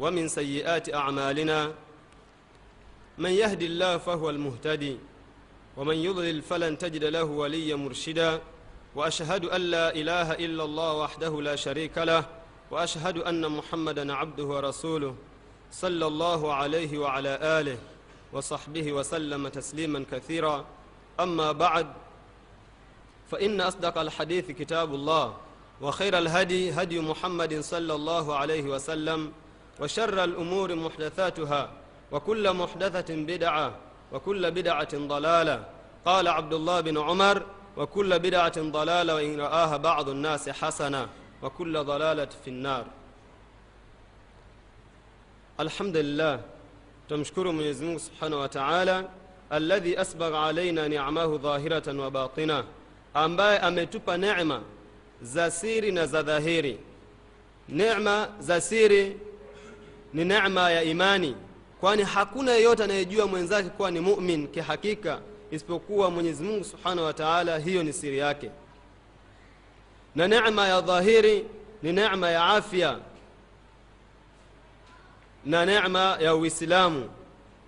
ومن سيئات أعمالنا من يهدي الله فهو المهتدي ومن يضلل فلن تجد له وليا مرشدا وأشهد أن لا إله إلا الله وحده لا شريك له وأشهد أن محمدا عبده ورسوله صلى الله عليه وعلى آله وصحبه وسلم تسليما كثيرا أما بعد فإن أصدق الحديث كتاب الله وخير الهدي هدي محمد صلى الله عليه وسلم وشر الأمور محدثاتها وكل محدثة بدعة وكل بدعة ضلالة قال عبد الله بن عمر وكل بدعة ضلالة وإن رآها بعض الناس حسنة وكل ضلالة في النار. الحمد لله تمشكر من يزمه سبحانه وتعالى الذي أسبغ علينا نعمه ظاهرة وباطنة ambaye ametupa neema za siri na za dhahiri. Neema za siri ni neema ya imani, kwani hakuna yeyote anayejua mwenzake kuwa ni mu'min kihakika isipokuwa Mwenyezi Mungu Subhanahu wa Ta'ala. Hiyo ni siri yake. Na neema ya dhahiri ni neema ya afya na neema ya Uislamu.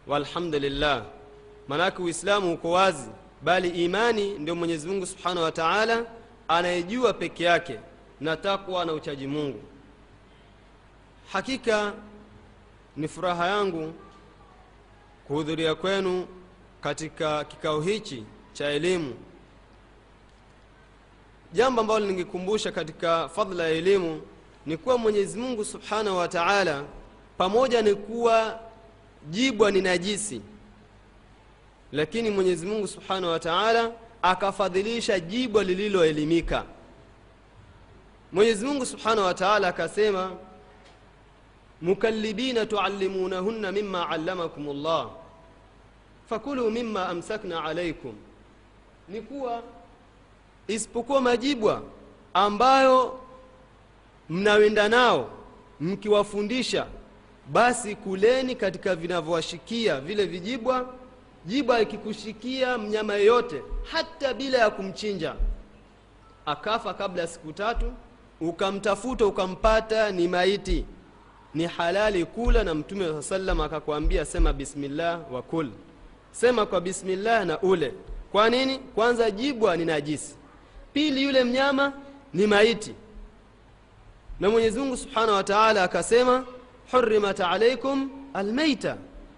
Walhamdulillah, manaki Uislamu uko wazi, bali imani ndio Mwenyezi Mungu Subhanahu wa Ta'ala anayejua peke yake, na takwa na uchaji Mungu. Hakika ni furaha yangu kuhudhuria kwenu katika kikao hichi cha elimu. Jambo ambalo ningekumbusha katika fadhila ya elimu ni kuwa Mwenyezi Mungu Subhanahu wa Ta'ala, pamoja na kuwa jibwa ni najisi, lakini Mwenyezi Mungu Subhanahu wa Ta'ala akafadhilisha jibwa lililoelimika. Mwenyezi Mungu Subhanahu wa Ta'ala akasema, mukallibina tuallimunahunna mimma allamakumullah fakulu mimma amsakna alaykum, ni kuwa isipokuwa majibwa ambayo mnawenda nao mkiwafundisha, basi kuleni katika vinavyowashikia vile vijibwa. Jibwa ikikushikia mnyama yote hata bila ya kumchinja, akafa kabla siku tatu, ukamtafuta ukampata ni maiti, ni halali kula. Na Mtume Muhammad sallallahu akakwambia, sema bismillah wa kul, sema kwa bismillah na ule. Kwa nini? Kwanza, jibwa ni najisi; pili, yule mnyama ni maiti. Na Mwenyezi Mungu Subhanahu wa Ta'ala akasema, hurrimat alaykum almayta,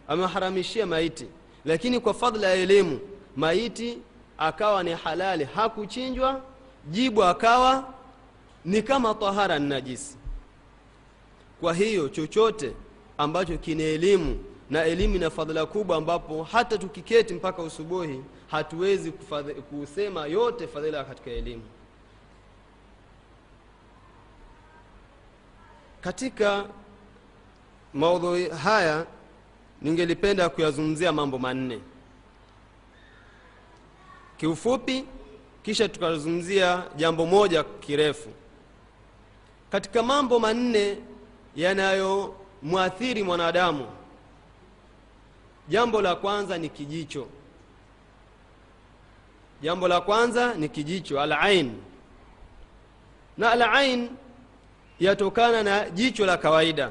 amaharamishia maiti. Lakini kwa fadhila ya elimu, maiti akawa ni halali, hakuchinjwa. Jibwa akawa ni kama tahara na najisi. Kwa hiyo chochote ambacho kina elimu, na elimu ina fadhila kubwa, ambapo hata tukiketi mpaka usubuhi hatuwezi kusema yote fadhila katika elimu. Katika maudhui haya ningelipenda kuyazungumzia mambo manne kiufupi, kisha tukazungumzia jambo moja kirefu. Katika mambo manne yanayomwathiri mwanadamu, jambo la kwanza ni kijicho. Jambo la kwanza ni kijicho, al-ain. Na al-ain yatokana na jicho la kawaida,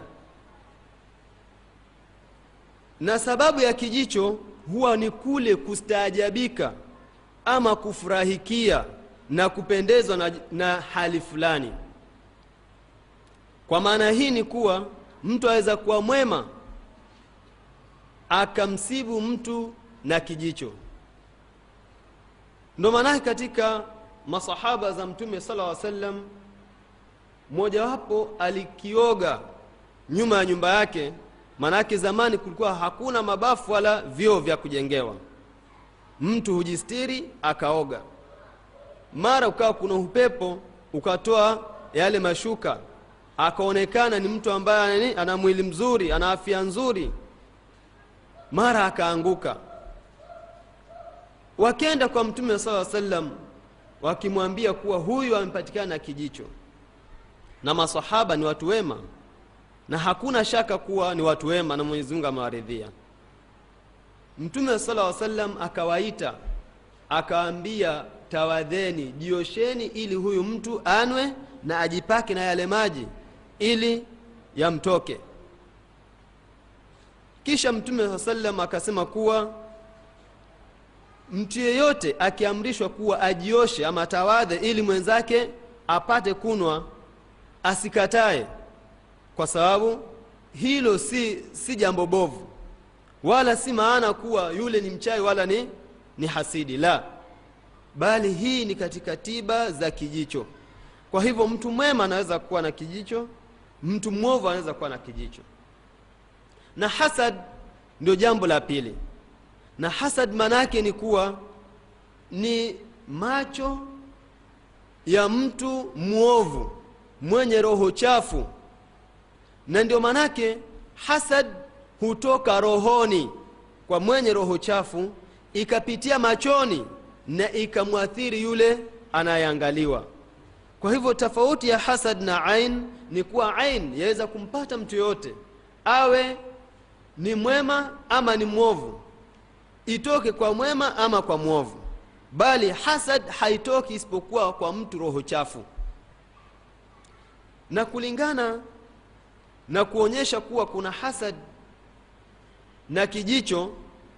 na sababu ya kijicho huwa ni kule kustaajabika ama kufurahikia na kupendezwa na hali fulani. Kwa maana hii ni kuwa mtu aweza kuwa mwema akamsibu mtu na kijicho. Ndio maana katika masahaba za Mtume sallallahu alaihi wasallam, mmoja wapo alikioga nyuma ya nyumba yake. Manake zamani kulikuwa hakuna mabafu wala vyoo vya kujengewa, mtu hujistiri akaoga. Mara ukawa kuna upepo, ukatoa yale mashuka, akaonekana ni mtu ambaye ana mwili mzuri, ana afya nzuri, mara akaanguka. Wakaenda kwa Mtume sallallahu alaihi wasallam wakimwambia kuwa huyu amepatikana na kijicho. Na maswahaba ni watu wema, na hakuna shaka kuwa ni watu wema, na Mwenyezi Mungu amewaridhia. Mtume sallallahu alaihi wasallam akawaita, akaambia, tawadheni, jiosheni, ili huyu mtu anwe na ajipake na yale maji ili yamtoke. Kisha Mtume SAW akasema kuwa mtu yeyote akiamrishwa kuwa ajioshe ama tawadhe ili mwenzake apate kunwa, asikatae, kwa sababu hilo si jambo bovu, wala si maana kuwa yule ni mchawi wala ni hasidi, la, bali hii ni katika tiba za kijicho. Kwa hivyo mtu mwema anaweza kuwa na kijicho, mtu mwovu anaweza kuwa na kijicho. Na hasad ndio jambo la pili. Na hasad manake ni kuwa ni macho ya mtu mwovu mwenye roho chafu, na ndio manake hasad hutoka rohoni kwa mwenye roho chafu ikapitia machoni na ikamwathiri yule anayeangaliwa. Kwa hivyo tofauti ya hasad na ain ni kuwa ain yaweza kumpata mtu yote, awe ni mwema ama ni mwovu, itoke kwa mwema ama kwa mwovu, bali hasad haitoki isipokuwa kwa mtu roho chafu. Na kulingana na kuonyesha kuwa kuna hasad na kijicho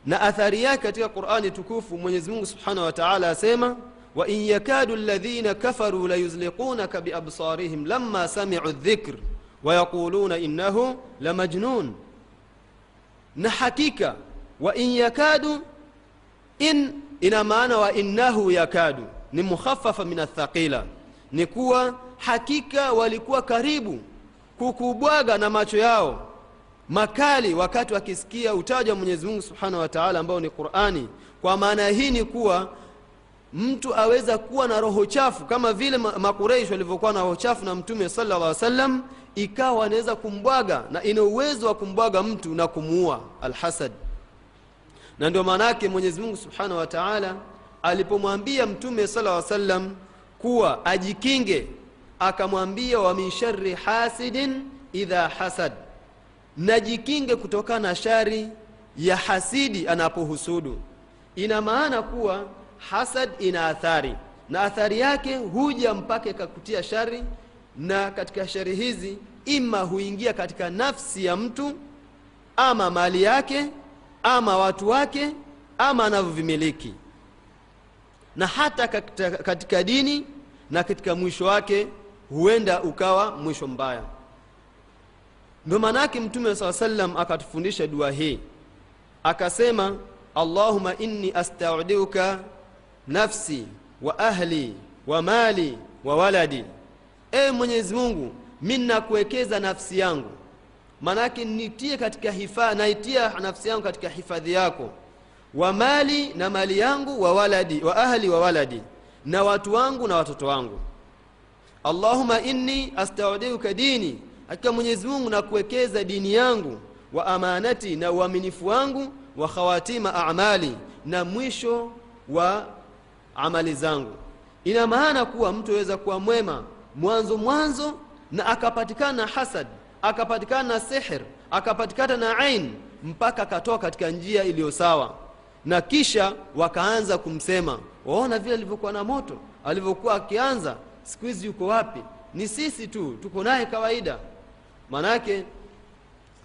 na athari yake katika Qur'ani tukufu, Mwenyezi Mungu Subhanahu wa Ta'ala asema, wa in yakadu alladhina kafaru la yuzliqunaka bi absarihim lamma sami'u adh-dhikr wa yaquluna innahu la majnun. Na hakika wa in yakadu, in ina maana wa innahu yakadu ni mukhaffafa min ath-thaqila, ni kuwa hakika walikuwa karibu kukubwaga na macho yao makali wakati wakisikia utaja Mwenyezi Mungu Subhanahu wa Ta'ala ambao ni Qur'ani. Kwa maana hii ni kuwa mtu aweza kuwa na roho chafu kama vile Makuraish walivyokuwa na roho chafu na Mtume sallallahu alaihi wasallam, ikawa anaweza kumbwaga na ina uwezo wa kumbwaga mtu na kumuua, alhasad. Na ndio maana yake Mwenyezi Mungu Subhanahu wa Ta'ala alipomwambia Mtume sallallahu alaihi wasallam kuwa ajikinge, akamwambia wa min sharri hasidin idha hasad, najikinge kutokana na shari ya hasidi anapohusudu. Ina maana kuwa hasad ina athari, na athari yake huja mpaka ikakutia shari, na katika shari hizi ima huingia katika nafsi ya mtu, ama mali yake, ama watu wake, ama anavyovimiliki, na hata katika dini, na katika mwisho wake huenda ukawa mwisho mbaya. Ndio maana yake Mtume swalla sallam akatufundisha dua hii, akasema, Allahumma inni astauduka nafsi wa ahli wa mali wa waladi, e Mwenyezi Mungu mimi nakuwekeza nafsi yangu, maana yake nitie katika hifadhi, naitia nafsi yangu katika hifadhi yako, wa mali na mali yangu, wa waladi wa ahli wa waladi, na watu wangu na watoto wangu. Allahumma inni astauduka dini, hakika Mwenyezi Mungu nakuwekeza dini yangu, wa amanati na uaminifu wangu, wa khawatima a'mali, na mwisho wa amali zangu. Ina maana kuwa mtu aweza kuwa mwema mwanzo na akapatikana hasad, akapatikana sihir, akapatikana na ain, mpaka akatoka katika njia iliyo sawa, na kisha wakaanza kumsema, waona vile alivyokuwa na moto, alivyokuwa akianza, siku hizi yuko wapi? Ni sisi tu tuko naye kawaida. Manake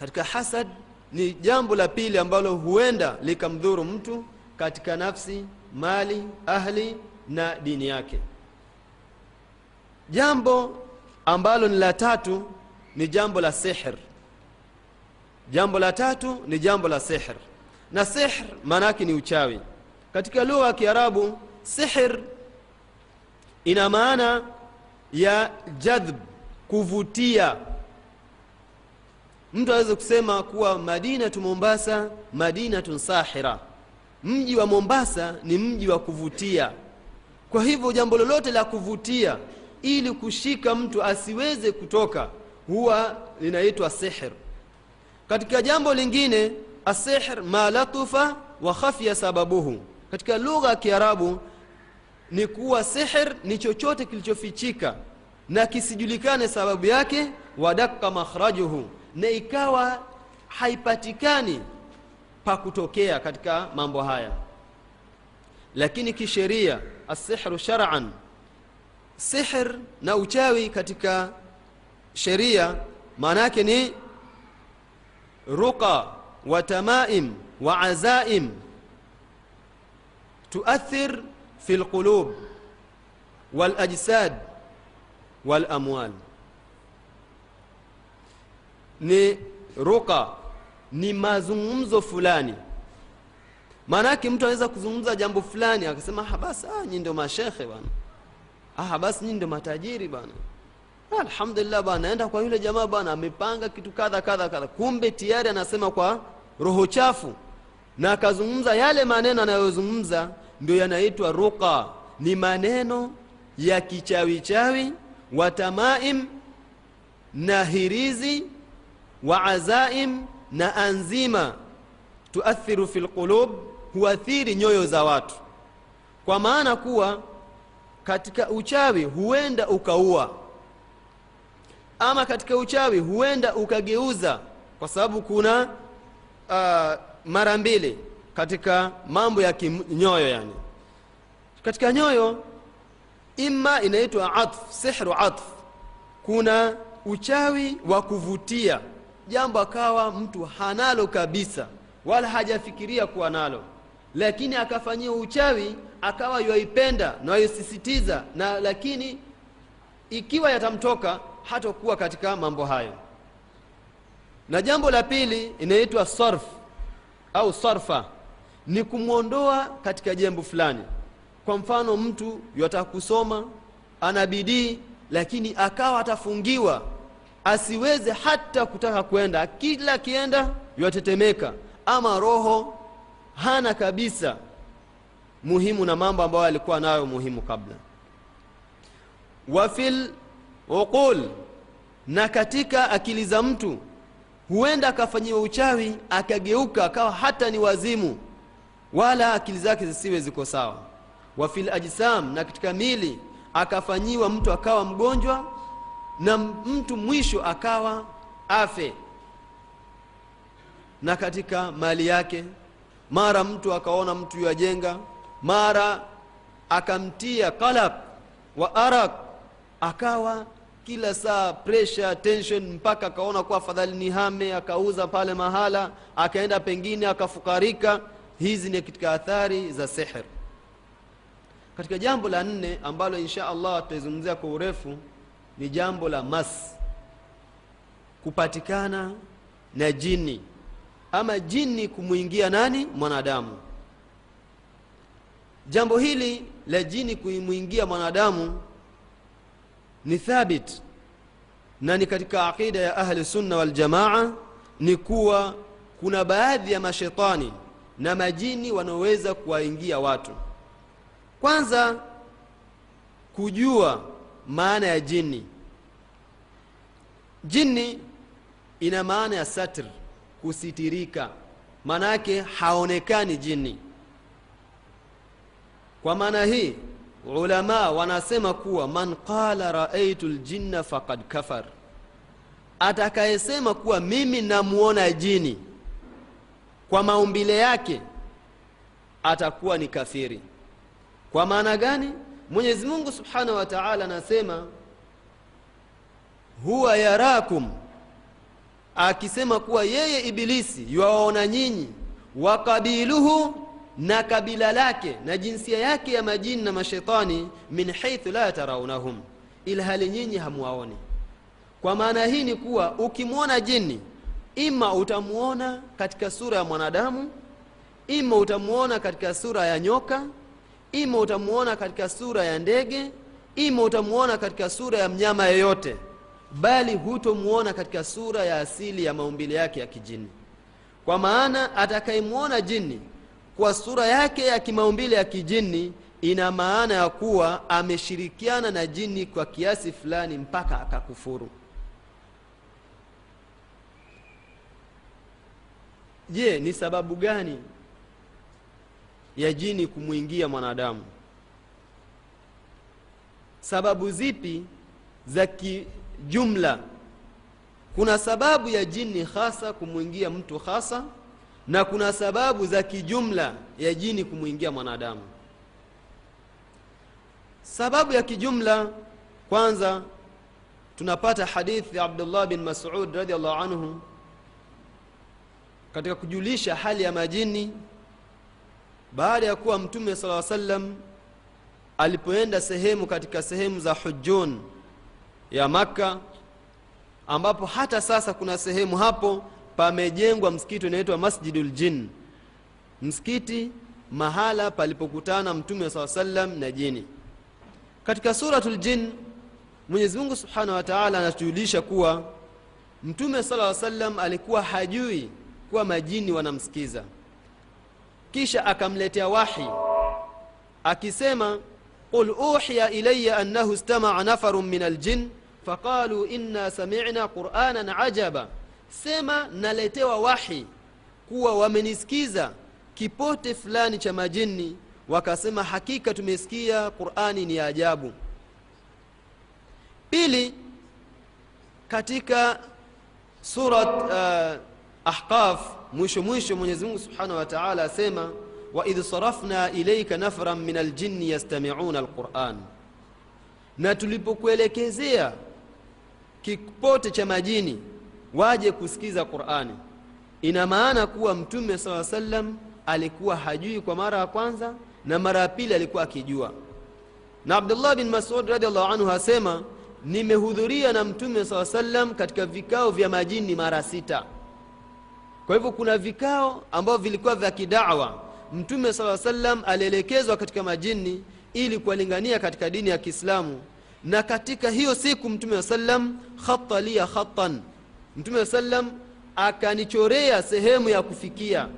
katika hasad ni jambo la pili ambalo huenda likamdhuru mtu katika nafsi, mali, ahli na dini yake. Jambo ambalo ni la tatu ni jambo la sihir. Jambo la tatu ni jambo la sihir. Na sihir manake ni uchawi. Katika lugha ya Kiarabu sihir ina maana ya jadhb, kuvutia. Mtu aweza kusema kuwa Madina tu Mombasa, Madina tu sahira, mji wa Mombasa ni mji wa kuvutia. Kwa hivyo jambo lolote la kuvutia ili kushika mtu asiweze kutoka huwa linaitwa sihir. Katika jambo lingine, as-sihr ma latufa wa khafiya sababuhu, katika lugha ya Kiarabu ni kuwa sihir ni chochote kilichofichika na kisijulikane sababu yake, wadakka makhrajuhu, na ikawa haipatikani pa kutokea katika mambo haya. Lakini kisheria as-sihru shar'an, sihir na uchawi katika sheria maana yake ni ruqa وتمائم وعزائم تؤثر في القلوب والأجساد والأموال. ni ruka ni mazungumzo fulani. Manake mtu anaweza kuzungumza jambo fulani akasema habasi nyinyi ndio mashehe bwana. Habasi nyinyi ndio matajiri bwana. Alhamdulillah bwana, naenda kwa yule jamaa bwana, amepanga kitu kadha kadha kadha. Kumbe tayari anasema kwa roho chafu. Na akazungumza yale maneno anayozungumza ndio yanaitwa ruqa. Ni maneno ya kichawi chawi, watamaim na hirizi, waazaim na anzima. Tuathiru fil qulub, huathiri nyoyo za watu. Kwa maana kuwa katika uchawi huenda ukaua. Ama katika uchawi huenda ukageuza, kwa sababu kuna mara mbili katika mambo ya nyoyo yani. Katika nyoyo imma inaitwa atf, sihru atf. Kuna uchawi wa kuvutia, jambo akawa mtu hanalo kabisa wala hajafikiria kuwa nalo, lakini akafanyia uchawi akawa yoipenda na yosisitiza, na lakini ikiwa yatamtoka hatakuwa katika mambo hayo. Na jambo la pili inaitwa sarf au sarfa, ni kumuondoa katika jambo fulani. Kwa mfano mtu yataka kusoma, ana bidii, lakini akawa atafungiwa asiweze hata kutaka kwenda, kila kienda yatetemeka, ama roho hana kabisa muhimu na mambo ambayo alikuwa nayo muhimu kabla. Wa fil uqul, na katika akili za mtu huenda akafanyiwa uchawi akageuka akawa hata ni wazimu, wala akili zake zisiwe ziko sawa. Wa fil ajsam, na katika mili akafanyiwa mtu akawa mgonjwa, na mtu mwisho akawa afe. Na katika mali yake mara mtu akaona mtu yajenga, mara akamtia qalab wa arak, akawa kila saa pressure tension, mpaka akaona kwa afadhali nihame, akauza pale mahala, akaenda pengine akafukarika. Hizi ni katika athari za sihir. Katika jambo la 4 ambalo insha Allah tutazungumzia kwa urefu ni jambo la mas, kupatikana na jini, ama jini kumuingia nani, mwanadamu. Jambo hili la jini kuimuingia mwanadamu ni thabit, na ni katika aqida ya ahli sunna wal jamaa ni kuwa kuna baadhi ya mashaitani na majini wanaweza kuwaingia watu. Kwanza kujua maana ya jini. Jini ina maana ya satr, kusitirika, manake haonekani jini. Kwa maana hii ulama wanasema kuwa man qala ra'aytul jinna faqad kafar, atakayesema kuwa mimi namuona jini kwa maumbile yake atakuwa ni kafiri. Kwa maana gani? Mwenyezi Mungu Subhanahu wa Ta'ala anasema huwa yarakum, akisema kuwa yeye ibilisi yuwaona nyinyi, wakabiluhu, na kabila lake na jinsia yake ya majini na mashaitani, min haythu la tarawnahum, ila hali nyinyi hamuwaoni. Kwa maana hii ni kuwa ukimuona jini ima utamuona katika sura ya mwanadamu, ima utamuona katika sura ya nyoka, ima utamuona katika sura ya ndege, ima utamuona katika sura ya mnyama yoyote, bali hutomuona katika sura ya asili ya maumbile yake ya kijini. Kwa maana atakayemuona jini kwa sura yake ya kimaumbile ya kijini, ina maana ya kuwa ameshirikiana na jini kwa kiasi fulani mpaka akakufuru. Je, ni sababu gani ya jini kumuingia mwanadamu? Sababu zipi za kijumla? Kuna sababu ya jini hasa kumuingia mtu hasa, na kuna sababu za kijumla ya jini kumuingia mwanadamu. Sababu ya kijumla, kwanza tunapata hadithi ya Abdullah bin Mas'ud radhiyallahu anhu katika kujulisha hali ya majini baada ya kuwa Mtume sallallahu alaihi wasallam alipoenda sehemu katika sehemu za Hujun ya Makka, ambapo hata sasa kuna sehemu hapo pamejengwa msikiti unaitwa Masjidul Jinn, msikiti mahala palipokutana Mtume sallallahu alaihi wasallam na jini. Katika suratul Jinn Mwenyezi Mungu Subhanahu wa Ta'ala anatujulisha kuwa Mtume sallallahu alaihi wasallam alikuwa hajui kuwa majini wanamsikiza. Kisha akamletea wahi akisema, qul uhiya ilayya annahu istama'a nafarun min aljin faqalu inna sami'na qur'anan ajaba, sema naletewa wahi kuwa wamenisikiza kipote fulani cha majini wakasema hakika tumesikia Qur'ani ni ajabu. Pili, katika surat Ahqaf mwisho Mwenyezi Mungu Subhanahu wa Ta'ala asema, wa idh sarafna ilayka nafaran min aljinni yastami'una alquran, na tulipokuelekezea kipote cha majini waje kusikiza Qur'ani. Ina maana kuwa Mtume sallallahu alaihi wasallam alikuwa hajui kwa mara ya kwanza, na mara ya pili alikuwa akijua. Na Abdullah bin Mas'ud radhiallahu anhu asema, nimehudhuria na Mtume sallallahu alaihi wasallam katika vikao vya majini mara 6. Kwa hivyo kuna vikao ambavyo vilikuwa vya kidawa, Mtume sallallahu alaihi wasallam alielekezwa katika majini ili kuwalingania katika dini ya Kiislamu. Na katika hiyo siku Mtume sallallahu alaihi wasallam khatta liya khattan, Mtume sallallahu alaihi wasallam akanichorea sehemu ya kufikia,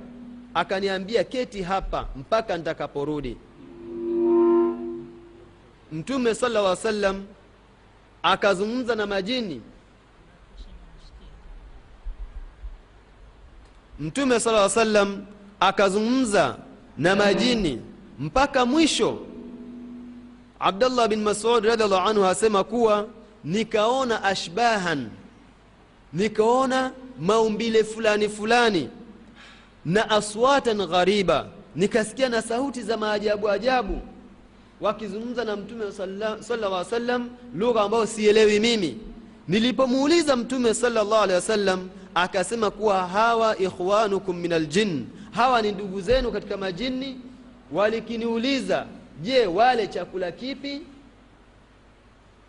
akaniambia keti hapa mpaka nitakaporudi. Mtume sallallahu alaihi wasallam akazungumza na majini. Mtume sallallahu alaihi wasallam akazungumza na majini mpaka mwisho. Abdullah bin Mas'ud radhiallahu anhu asema kuwa nikaona ashbahan, nikaona maumbile fulani na aswatan ghariba, nikasikia na sauti za maajabu ajabu wakizungumza na Mtume sallallahu alaihi wasallam lugha ambayo sielewi mimi. Nilipomuuliza Mtume sallallahu alaihi wasallam akasema kuwa hawa ikhwanukum minal jinn, hawa ni ndugu zenu katika majini. Walikiniuliza, je, wale chakula kipi?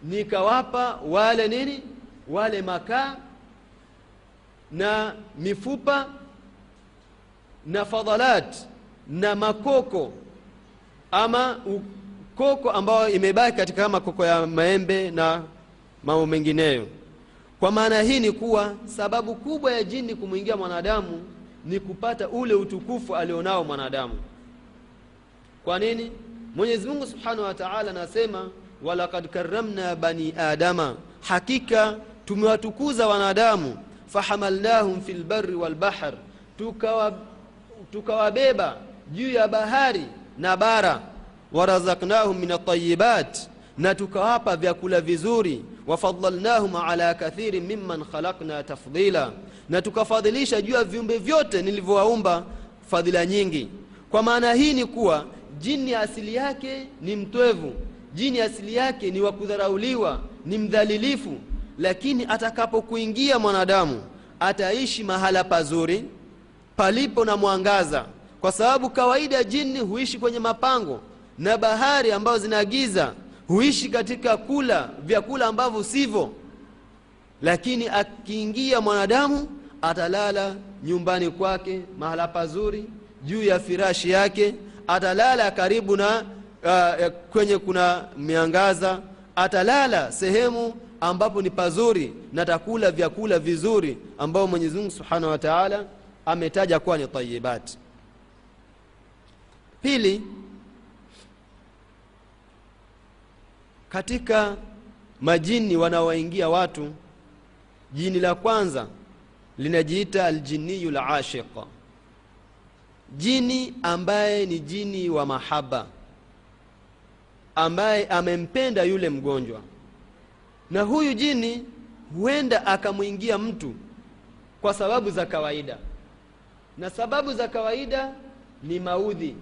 Nikawapa wale nini, wale makaa na mifupa na fadhalat na makoko, ama koko ambayo imebaki katika makoko ya maembe na mambo mengineyo. Kwa maana hii ni kuwa sababu kubwa ya jini kumuingia mwanadamu ni kupata ule utukufu alionao mwanadamu. Kwa nini? Mwenyezi Mungu Subhanahu wa Ta'ala anasema, walaqad karramna bani adama, hakika tumewatukuza wanadamu, fahamalnahum fil barri wal bahr, tukawabeba juu ya bahari na bara, warazaknahum minat tayyibat, na tukawapa vyakula vizuri, wafadhalnahum ala kathiri mimman khalaqna tafdila, na tukafadhilisha juu ya viumbe vyote nilivyowaumba fadhila nyingi. Kwa maana hii ni kuwa jini asili yake ni mtwevu, jini asili yake ni wakudharauliwa, ni mdhalilifu, lakini atakapokuingia mwanadamu ataishi mahala pazuri palipo na mwangaza, kwa sababu kawaida jini huishi kwenye mapango na bahari ambazo zinaagiza, huishi katika kula vyakula ambavyo sivyo. Lakini akiingia mwanadamu atalala nyumbani kwake mahala pazuri juu ya firashi yake, atalala karibu na kwenye kuna miangaza, atalala sehemu ambapo ni pazuri na takula vyakula vizuri ambao Mwenyezi Mungu Subhanahu wa Ta'ala ametaja kuwa ni tayyibat. Pili, katika majini wanaoingia watu, jini la kwanza linajiita aljiniyul ashiqa, jini ambaye ni jini wa mahaba, ambaye amempenda yule mgonjwa. Na huyu jini huenda akamuingia mtu kwa sababu za kawaida, na sababu za kawaida ni maudhi.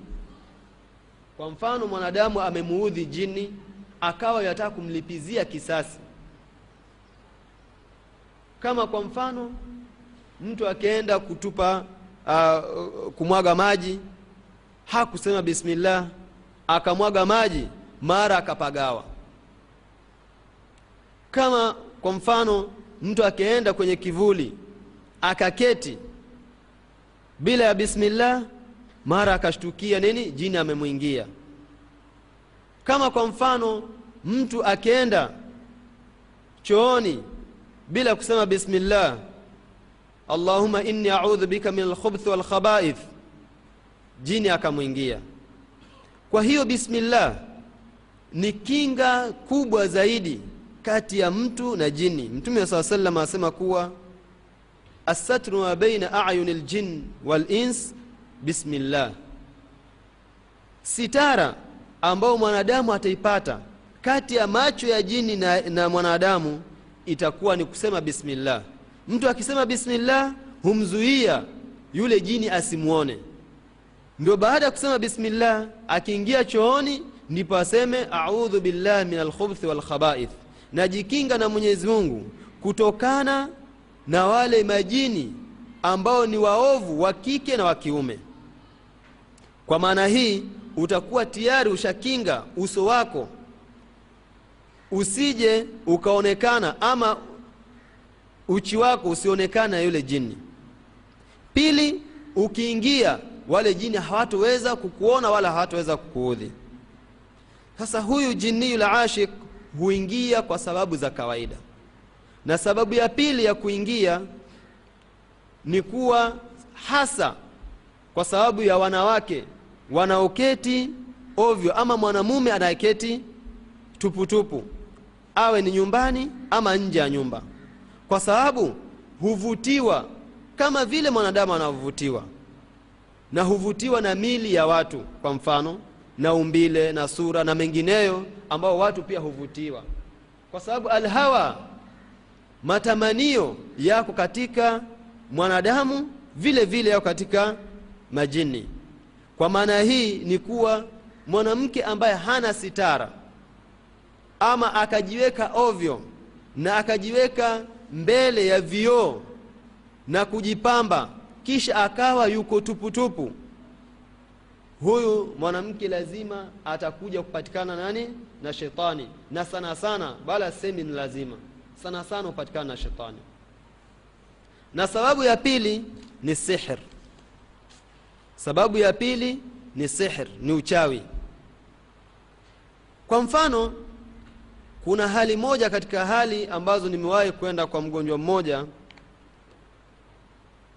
Kwa mfano, mwanadamu amemuudhi jini akawa yataka kumlipizia kisasi. Kama kwa mfano mtu akaenda kutupa kumwaga maji, hakusema bismillah, akamwaga maji mara akapagawa. Kama kwa mfano mtu akaenda kwenye kivuli akaketi bila ya bismillah, mara akashtukia nini, jini amemuingia. Kama kwa mfano mtu akaenda chooni bila kusema bismillah, Allahumma inni a'udhu bika minal khubuthi wal khaba'ith, jini akamuingia. Kwa hiyo bismillah ni kinga kubwa zaidi kati ya mtu na jini. Mtume sallallahu alayhi wasallam asema kuwa as-satru ma baina a'yunil jinn wal ins bismillah, sitara ambao mwanadamu ataipata kati ya macho ya jini na mwanadamu itakuwa ni kusema bismillah. Mtu akisema bismillah humzuia yule jini asimuone. Ndio baada ya kusema bismillah akiingia chooni ndipo aseme a'udhu billahi minal khubuthi wal khaba'ith, najikinga na Mwenyezi Mungu kutokana na wale majini ambao ni waovu wa kike na wa kiume. Kwa maana hii utakuwa tayari ushakinga uso wako usije ukaonekana, ama uchi wako usionekana yule jini. Pili, ukiingia wale jini hawataweza kukuona wala hawataweza kukuudhi. Sasa huyu jini yule ashik huingia kwa sababu za kawaida, na sababu ya pili ya kuingia ni kuwa hasa kwa sababu ya wanawake wanaoketi ovyo, ama mwanamume anayeketi tuputupu, awe ni nyumbani ama nje ya nyumba, kwa sababu huvutiwa kama vile mwanadamu anavutiwa, na huvutiwa na mili ya watu, kwa mfano na umbile na sura na mengineyo, ambao watu pia huvutiwa, kwa sababu alhawa, matamanio yako katika mwanadamu vile vile yako katika majini. Kwa maana hii ni kuwa mwanamke ambaye hana sitara ama akajiweka ovyo na akajiweka mbele ya vioo na kujipamba kisha akawa yuko tuputupu, huyu mwanamke lazima atakuja kupatikana nani? Na shetani. Na sana sana bala semi ni lazima, sana sana upatikana na shetani. Na sababu ya pili ni sihir. Sababu ya pili ni sihir, ni uchawi. Kwa mfano kuna hali moja katika hali ambazo nimewahi kwenda kwa mgonjwa mmoja,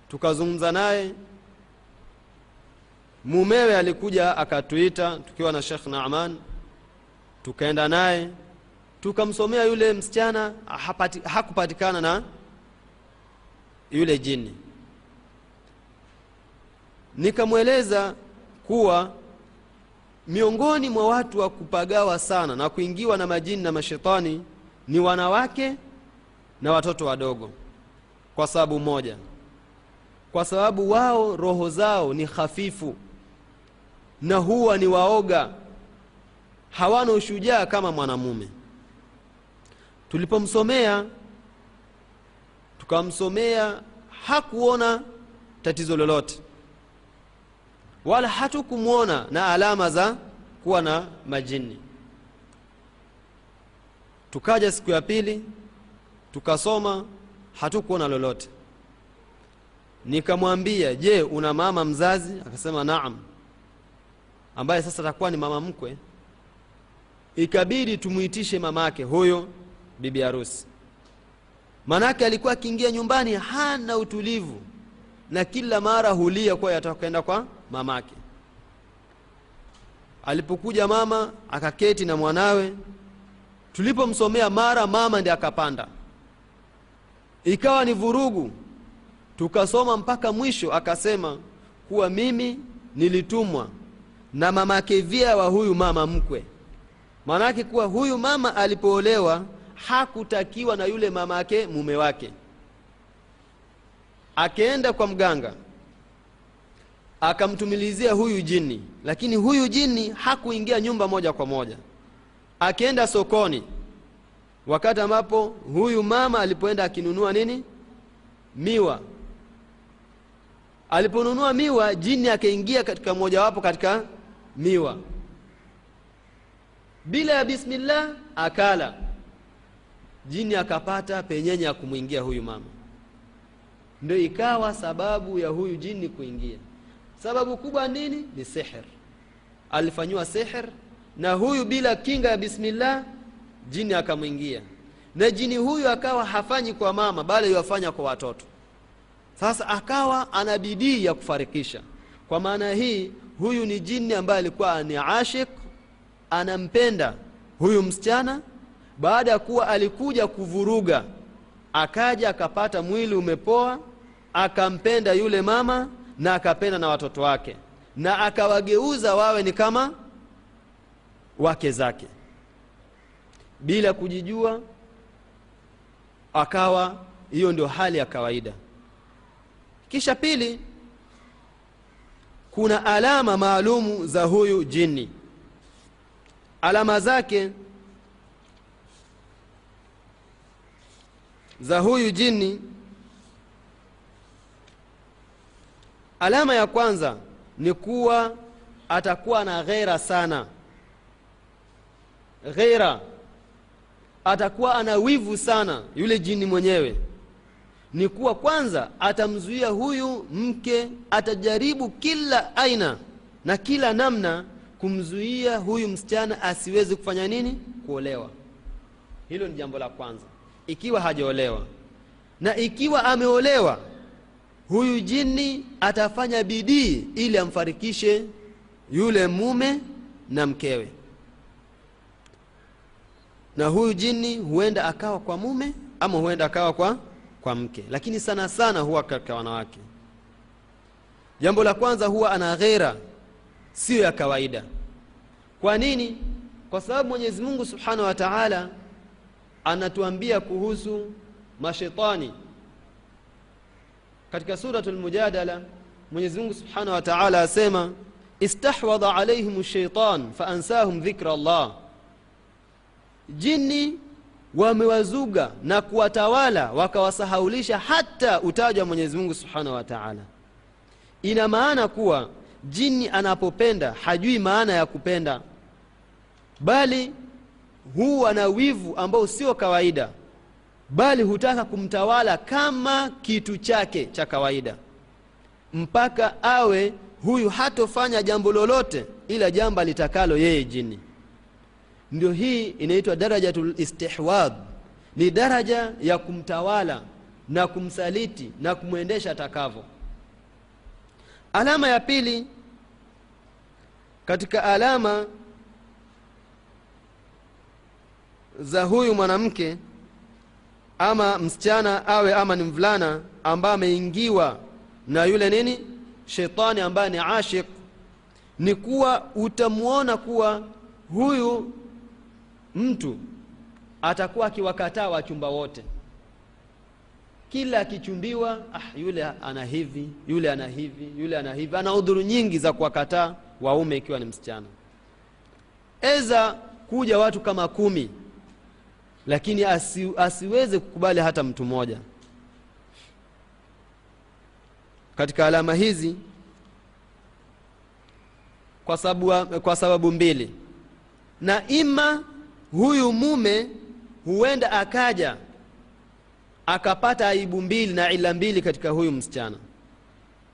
tukazungumza naye, mumewe alikuja akatuita tukiwa na Sheikh Naaman, tukaenda naye tukamsomea yule msichana, hakupatikana na yule jini. Nikamueleza kuwa miongoni mwa watu wa kupagawa sana na kuingiwa na majini na mashetani ni wanawake na watoto wadogo, kwa sababu moja, kwa sababu wao roho zao ni hafifu na huwa ni waoga, hawana ushujaa kama mwanamume. Tulipomsomea tukamsomea, hakuona tatizo lolote wala hatukumuona na alama za kuwa na majini. Tukaja siku ya pili tukasoma, hatukuona lolote. Nikamwambia, "Je, una mama mzazi?" Akasema, "Naam." Ambaye sasa atakuwa ni mama mkwe. Ikabidi tumuitishe mamake huyo bibi harusi. Manake alikuwa akiingia nyumbani hana utulivu na kila mara hulia kwa yatakwenda kwa mamake. Alipokuja mama akaketi na mwanawe, tulipomsomea mara mama ndiye akapanda, ikawa ni vurugu. Tukasoma mpaka mwisho, akasema kuwa mimi nilitumwa na mamake via wa huyu mama mkwe. Maana yake kuwa huyu mama alipoolewa hakutakiwa na yule mamake mume wake. Akaenda kwa mganga akamtumilizia huyu jini, lakini huyu jini hakuingia nyumba moja kwa moja. Akaenda sokoni, wakati ambapo huyu mama alipoenda akinunua nini? Miwa. Aliponunua miwa, jini akaingia katika moja wapo katika miwa. Bila ya bismillah akala. Jini akapata penyenye akumuingia huyu mama. Ndio ikawa sababu ya huyu jini kuingia. Sababu kubwa nini? Ni sihir. Alifanywa sihir na huyu bila kinga ya bismillah jini akamuingia. Na jini huyu akawa hafanyi kwa mama bali yafanya kwa watoto. Sasa akawa ana bidii ya kufarikisha. Kwa maana hii huyu ni jini ambaye alikuwa ni ashik, anampenda huyu msichana. Baada ya kuwa alikuja kuvuruga, akaja akapata mwili umepoa, akampenda yule mama na akapenda na watoto wake, na akawageuza wawe ni kama wake zake. Bila kujijua akawa hiyo ndio hali ya kawaida. Kisha pili, kuna alama maalumu za huyu jini. Alama zake za huyu jini, alama ya kwanza ni kuwa atakuwa na ghaira sana. Ghaira, atakuwa ana wivu sana yule jini mwenyewe. Ni kuwa kwanza atamzuia huyu mke, atajaribu kila aina na kila namna kumzuia huyu msichana asiweze kufanya nini? Kuolewa. Hilo ni jambo la kwanza, ikiwa hajaolewa. Na ikiwa ameolewa, huyu jini atafanya bidii ili amfarikishe yule mume na mkewe. Na huyu jini huenda akawa kwa mume ama huenda akawa kwa mke, lakini sana sana huwa kwa wanawake. Jambo la kwanza huwa ana ghaira sio ya kawaida. Kwa nini? Kwa sababu Mwenyezi Mungu Subhanahu wa Ta'ala anatuambia kuhusu mashaitani. Katika suratul Mujadala Mwenyezi Mungu Subhanahu wa Ta'ala asema, "Istahwadha alayhim ash-shaytan fa ansahum dhikra Allah." Jini wamewazuga na kuwatawala wakawasahaulisha hata utajwa wa Mwenyezi Mungu Subhanahu wa Ta'ala. Ina maana kuwa jini anapopenda hajui maana ya kupenda, bali huwa na wivu ambao sio kawaida, bali hutaka kumtawala kama kitu chake cha kawaida, mpaka awe huyu hatofanya jambo lolote ila jambo litakalo yeye jini. Ndio hii inaitwa darajatul istihwab, ni daraja ya kumtawala na kumsaliti na kumuendesha atakavyo. Alama ya pili katika alama za huyu mwanamke ama msichana awe ama ni mvulana ambaye ameingiwa na yule nini shetani ambaye ni ashik, ni kuwa utamuona kuwa huyu mtu atakuwa akiwakataa wachumba wote. Kila akichumbiwa, yule ana hivi, yule ana hivi, yule ana hivi. Ana udhuru nyingi za kuwakataa waume ikiwa ni msichana. Eza kuja watu kama 10, lakini asiweze kukubali hata mtu mmoja. Katika alama hizi kwa sababu mbili. Na ima huyu mume huenda akaja akapata aibu mbili na ila mbili katika huyu msichana.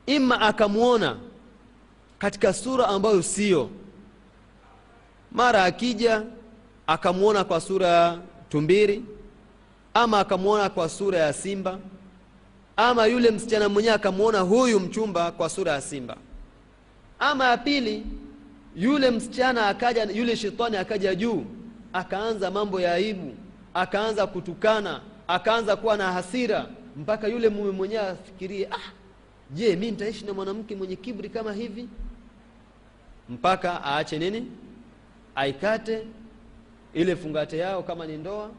Ima akamuona katika sura ambayo sio, mara akija akamuona kwa sura ya tumbiri, ama akamuona kwa sura ya simba, ama yule msichana mwenyewe akamuona huyu mchumba kwa sura ya simba. Ama ya pili, yule msichana akaja, yule shetani akaja juu, akaanza mambo ya aibu, akaanza kutukana, akaanza kuwa na hasira, mpaka yule mume mwenyewe afikirie, je, mimi nitaishi na mwanamke mwenye kiburi kama hivi? Mpaka aache nini? Aikate ile fungate yao kama ni ndoa,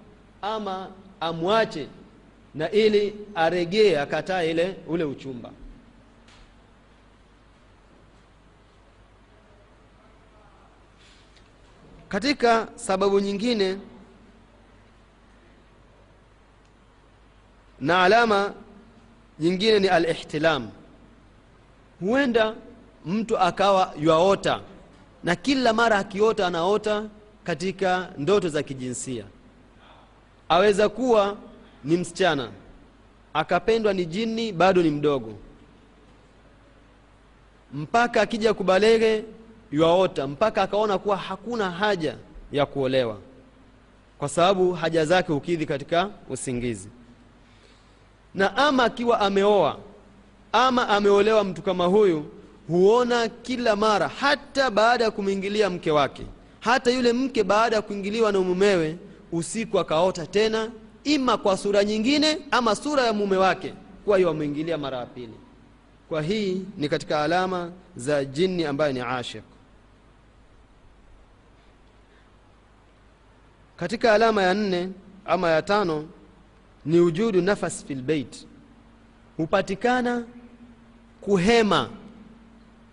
ama amwache na ili aregee akataa ile ule uchumba. Katika sababu nyingine na alama nyingine ni al-ihtilam. Huenda mtu akawa yuaota, na kila mara akiota anaota katika ndoto za kijinsia. Aweza kuwa ni msichana akapendwa ni jini, bado ni mdogo, mpaka akija kubalege yuaota, mpaka akaona kuwa hakuna haja ya kuolewa kwa sababu haja zake ukidhi katika usingizi. Na ama akiwa ameoa ama ameolewa, mtu kama huyu huona kila mara, hata baada ya kumwingilia mke wake, hata yule mke baada ya kuingiliwa na mumewe usiku akaota tena, ima kwa sura nyingine ama sura ya mume wake, kwa hiyo amwingilia mara ya pili. Kwa hii ni katika alama za jini ambaye ni ashik. Katika alama ya 4 ama ya 5 ni wujudu nafas fil bait, upatikana kuhema,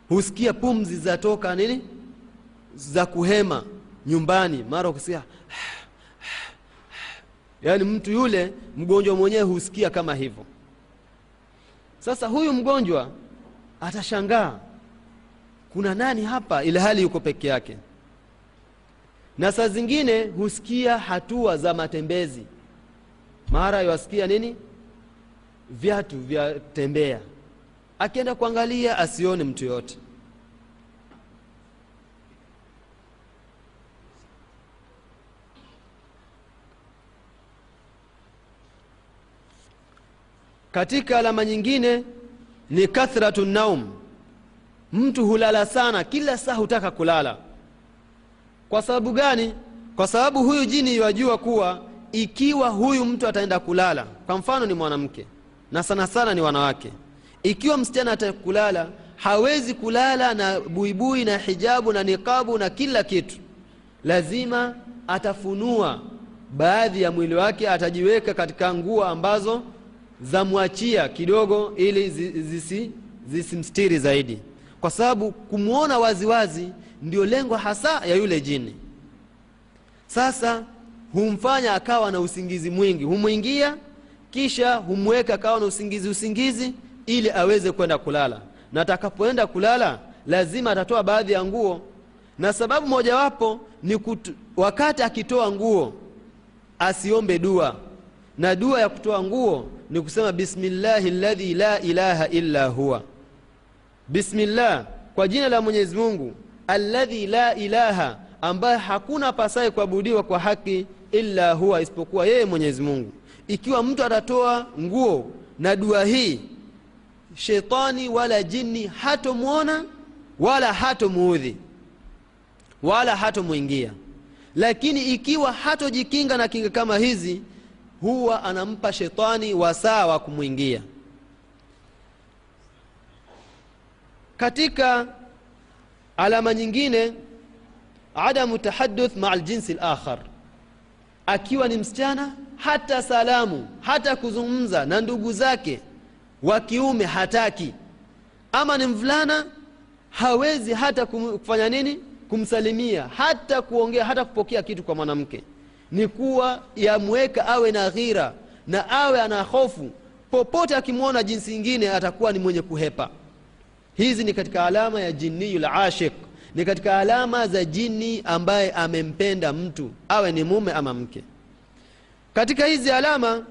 husikia pumzi za toka nini za kuhema nyumbani, mara ukisikia yani mtu yule mgonjwa mwenyewe husikia kama hivyo. Sasa huyu mgonjwa atashangaa kuna nani hapa ile hali yuko peke yake. Na saa zingine husikia hatua za matembezi, mara yuasikia nini viatu vya tembea, akienda kuangalia asione mtu yote. Katika alama nyingine ni kathratu naum, mtu hulala sana, kila saa hutaka kulala. Kwa sababu gani? Kwa sababu huyu jini yajua kuwa ikiwa huyu mtu ataenda kulala, kwa mfano ni mwanamke na sana sana ni wanawake, ikiwa msichana atakulala hawezi kulala na buibui na hijabu na niqabu na kila kitu, lazima atafunua baadhi ya mwili wake, atajiweka katika nguo ambazo zamwachia kidogo ili zisimstiri zaidi, kwa sababu kumuona waziwazi ndio lengo hasa ya yule jini. Sasa humfanya akawa na usingizi mwingi, humuingia kisha humweka akawa na usingizi ili aweze kwenda kulala, na atakapoenda kulala lazima atatoa baadhi ya nguo, na sababu mojawapo ni wakati akitoa nguo asiombe dua, na dua ya kutoa nguo ni kusema bismillahilladhi la ilaha illa huwa, bismillah, kwa jina la Mwenyezi Mungu alladhi la ilaha, ambaye hakuna pasaye kuabudiwa kwa haki illa huwa, isipokuwa yeye Mwenyezi Mungu. Ikiwa mtu atatoa nguo na dua hii, shetani wala jini hatomuona wala hatomuudhi wala hatomuingia. Lakini ikiwa hatojikinga na kinga kama hizi, huwa anampa shetani wasaa wa kumuingia. Katika alama nyingine, adamu tahadduth ma'al jinsi al-akhar, akiwa ni msichana hata salamu, hata kuzungumza na ndugu zake wa kiume hataki, ama ni mvulana hawezi hata kufanya nini, kumsalimia, hata kuongea, hata kupokea kitu kwa mwanamke. Ni kuwa yamweka awe na ghira na awe ana hofu, popote akimuona jinsi nyingine atakuwa ni mwenye kuhepa. Hizi ni katika alama ya jiniyul ashik, ni katika alama za jini ambaye amempenda mtu, awe ni mume ama mke. Katika hizi alama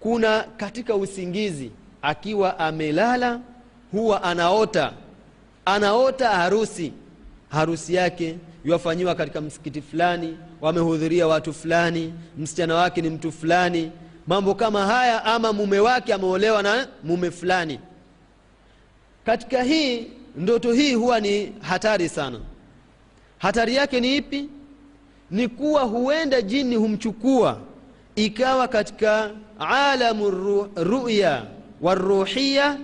kuna katika usingizi, akiwa amelala huwa anaota harusi yake yuafanywa katika msikiti fulani, wamehudhuria watu fulani, msichana wake ni mtu fulani, mambo kama haya, ama mume wake ameolewa na mume fulani. Katika hii ndoto, hii huwa ni hatari sana. Hatari yake ni ipi? Ni kuwa huenda jini humchukua ikawa katika alamu ru'ya waruhia,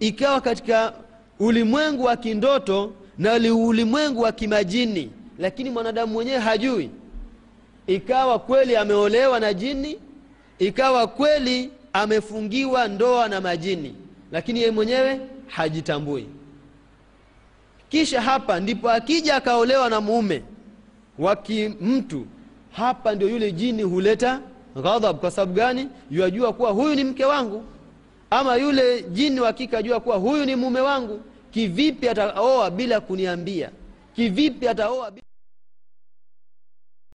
ikawa katika ulimwengu wa kindoto na ulimwengu wa kimajini, lakini mwanadamu mwenyewe hajui. Ikawa kweli ameolewa na jini, ikawa kweli amefungiwa ndoa na majini, lakini yeye mwenyewe hajitambui. Kisha hapa ndipo akija akaolewa na mume mtu, hapa ndio yule jini huleta ghadhab. Kwa sababu gani? Yajua kuwa huyu ni mke wangu, Ama yule jini wa kike ajua kuwa huyu ni mume wangu, kivipi ataoa bila kuniambia? Kivipi ataoa bila